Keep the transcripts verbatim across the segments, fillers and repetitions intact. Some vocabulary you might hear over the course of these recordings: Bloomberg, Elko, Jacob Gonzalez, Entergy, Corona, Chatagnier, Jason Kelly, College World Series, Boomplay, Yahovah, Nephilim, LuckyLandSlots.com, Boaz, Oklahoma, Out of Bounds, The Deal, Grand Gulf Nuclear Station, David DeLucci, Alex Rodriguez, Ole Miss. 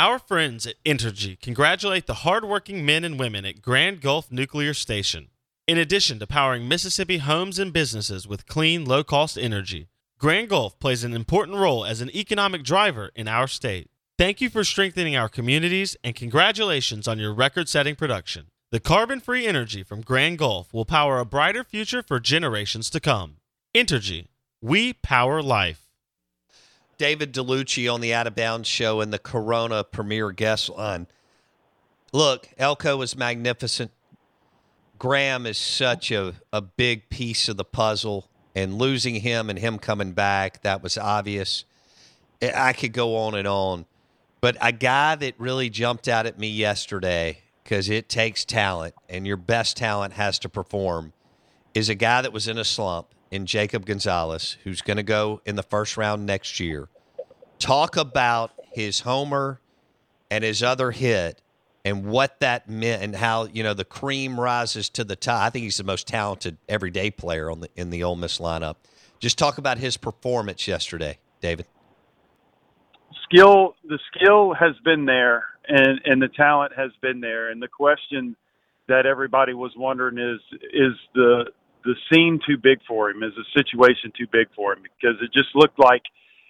Our friends at Entergy congratulate the hardworking men and women at Grand Gulf Nuclear Station. In addition to powering Mississippi homes and businesses with clean, low-cost energy, Grand Gulf plays an important role as an economic driver in our state. Thank you for strengthening our communities, and congratulations on your record-setting production. The carbon-free energy from Grand Gulf will power a brighter future for generations to come. Entergy. We power life. David DeLucci on the Out of Bounds show and the Corona premier guest line. Look, Elko is magnificent. Graham is such a, a big piece of the puzzle. And losing him and him coming back, that was obvious. I could go on and on. But a guy that really jumped out at me yesterday, because it takes talent, and your best talent has to perform, is a guy that was in a slump. In Jacob Gonzalez, who's going to go in the first round next year. Talk about his homer and his other hit and what that meant and how, you know, the cream rises to the top. I think he's the most talented everyday player on the in the Ole Miss lineup. Just talk about his performance yesterday, David. Skill, the skill has been there, and, and the talent has been there. And the question that everybody was wondering is, is the – the scene too big for him? Is the situation too big for him? Because it just looked like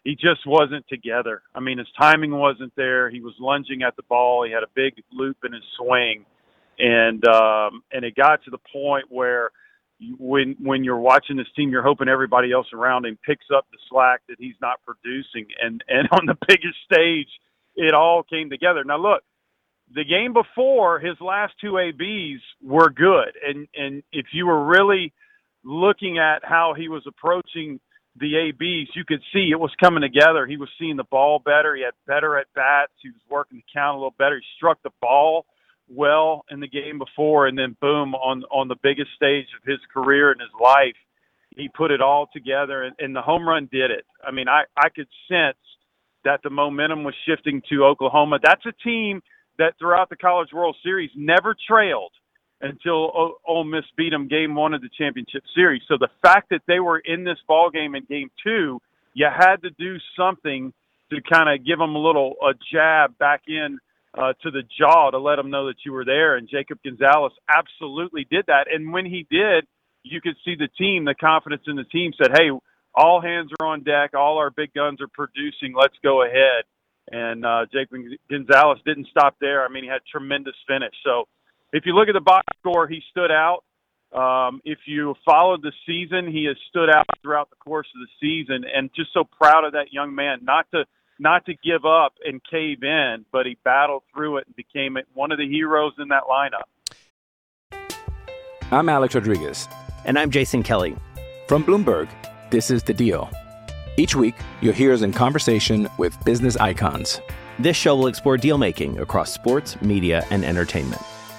he just wasn't together. I mean, his timing wasn't there. He was lunging at the ball. He had a big loop in his swing. And um, and it got to the point where when when you're watching this team, you're hoping everybody else around him picks up the slack that he's not producing. And, and on the biggest stage, it all came together. Now, look, the game before, his last two A Bs were good. And, and if you were really – looking at how he was approaching the A Bs, you could see it was coming together. He was seeing the ball better. He had better at-bats. He was working the count a little better. He struck the ball well in the game before, and then, boom, on on the biggest stage of his career and his life, he put it all together, and, and the home run did it. I mean, I, I could sense that the momentum was shifting to Oklahoma. That's a team that throughout the College World Series never trailed until Ole Miss beat them game one of the championship series. So the fact that they were in this ballgame in game two, you had to do something to kind of give them a little a jab back in uh, to the jaw to let them know that you were there. And Jacob Gonzalez absolutely did that. And when he did, you could see the team, the confidence in the team said, hey, all hands are on deck. All our big guns are producing. Let's go ahead. And uh, Jacob Gonzalez didn't stop there. I mean, he had tremendous finish. So, if you look at the box score, he stood out. Um, if you followed the season, he has stood out throughout the course of the season, and just so proud of that young man, not to not to give up and cave in, but he battled through it and became one of the heroes in that lineup. I'm Alex Rodriguez. And I'm Jason Kelly. From Bloomberg, this is The Deal. Each week, you'll hear us in conversation with business icons. This show will explore deal-making across sports, media, and entertainment.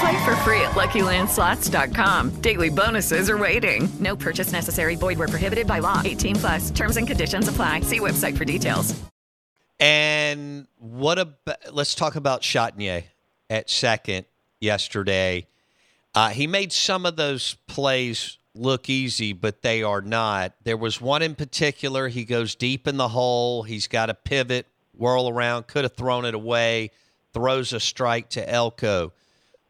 Play for free at Lucky Land Slots dot com. Daily bonuses are waiting. No purchase necessary. Void where prohibited by law. eighteen plus. Terms and conditions apply. See website for details. And what about? Let's talk about Chatagnier at second yesterday. Uh, he made some of those plays look easy, but they are not. There was one in particular. He goes deep in the hole. He's got a pivot, whirl around, could have thrown it away, throws a strike to Elko.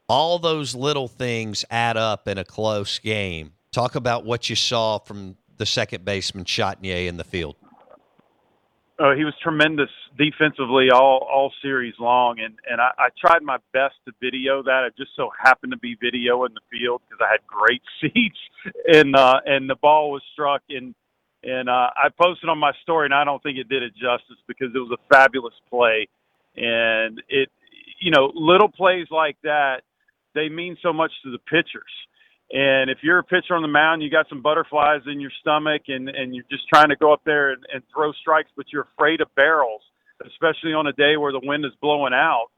All those little things add up in a close game. Talk about what you saw from the second baseman Chatagnier in the field. Uh, he was tremendous defensively all, all series long, and, and I, I tried my best to video that. I just so happened to be video in the field because I had great seats, and uh, and the ball was struck, and and uh, I posted on my story, and I don't think it did it justice because it was a fabulous play, and it, you know, little plays like that, they mean so much to the pitchers. And if you're a pitcher on the mound, you got some butterflies in your stomach and, and you're just trying to go up there and, and throw strikes, but you're afraid of barrels, especially on a day where the wind is blowing out.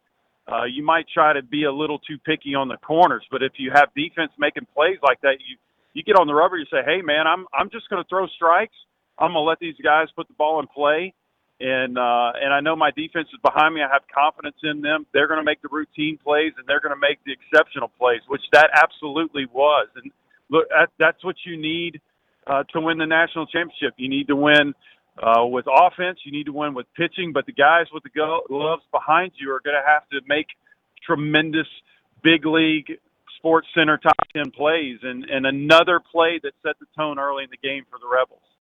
Uh, you might try to be a little too picky on the corners, but if you have defense making plays like that, you, you get on the rubber, you say, hey, man, I'm I'm just going to throw strikes. I'm going to let these guys put the ball in play. And uh, and I know my defense is behind me. I have confidence in them. They're going to make the routine plays, and they're going to make the exceptional plays, which that absolutely was. And look, that, that's what you need uh, to win the national championship. You need to win uh, with offense. You need to win with pitching. But the guys with the gloves behind you are going to have to make tremendous big league Sports Center top ten plays, and, and another play that set the tone early in the game for the Rebels.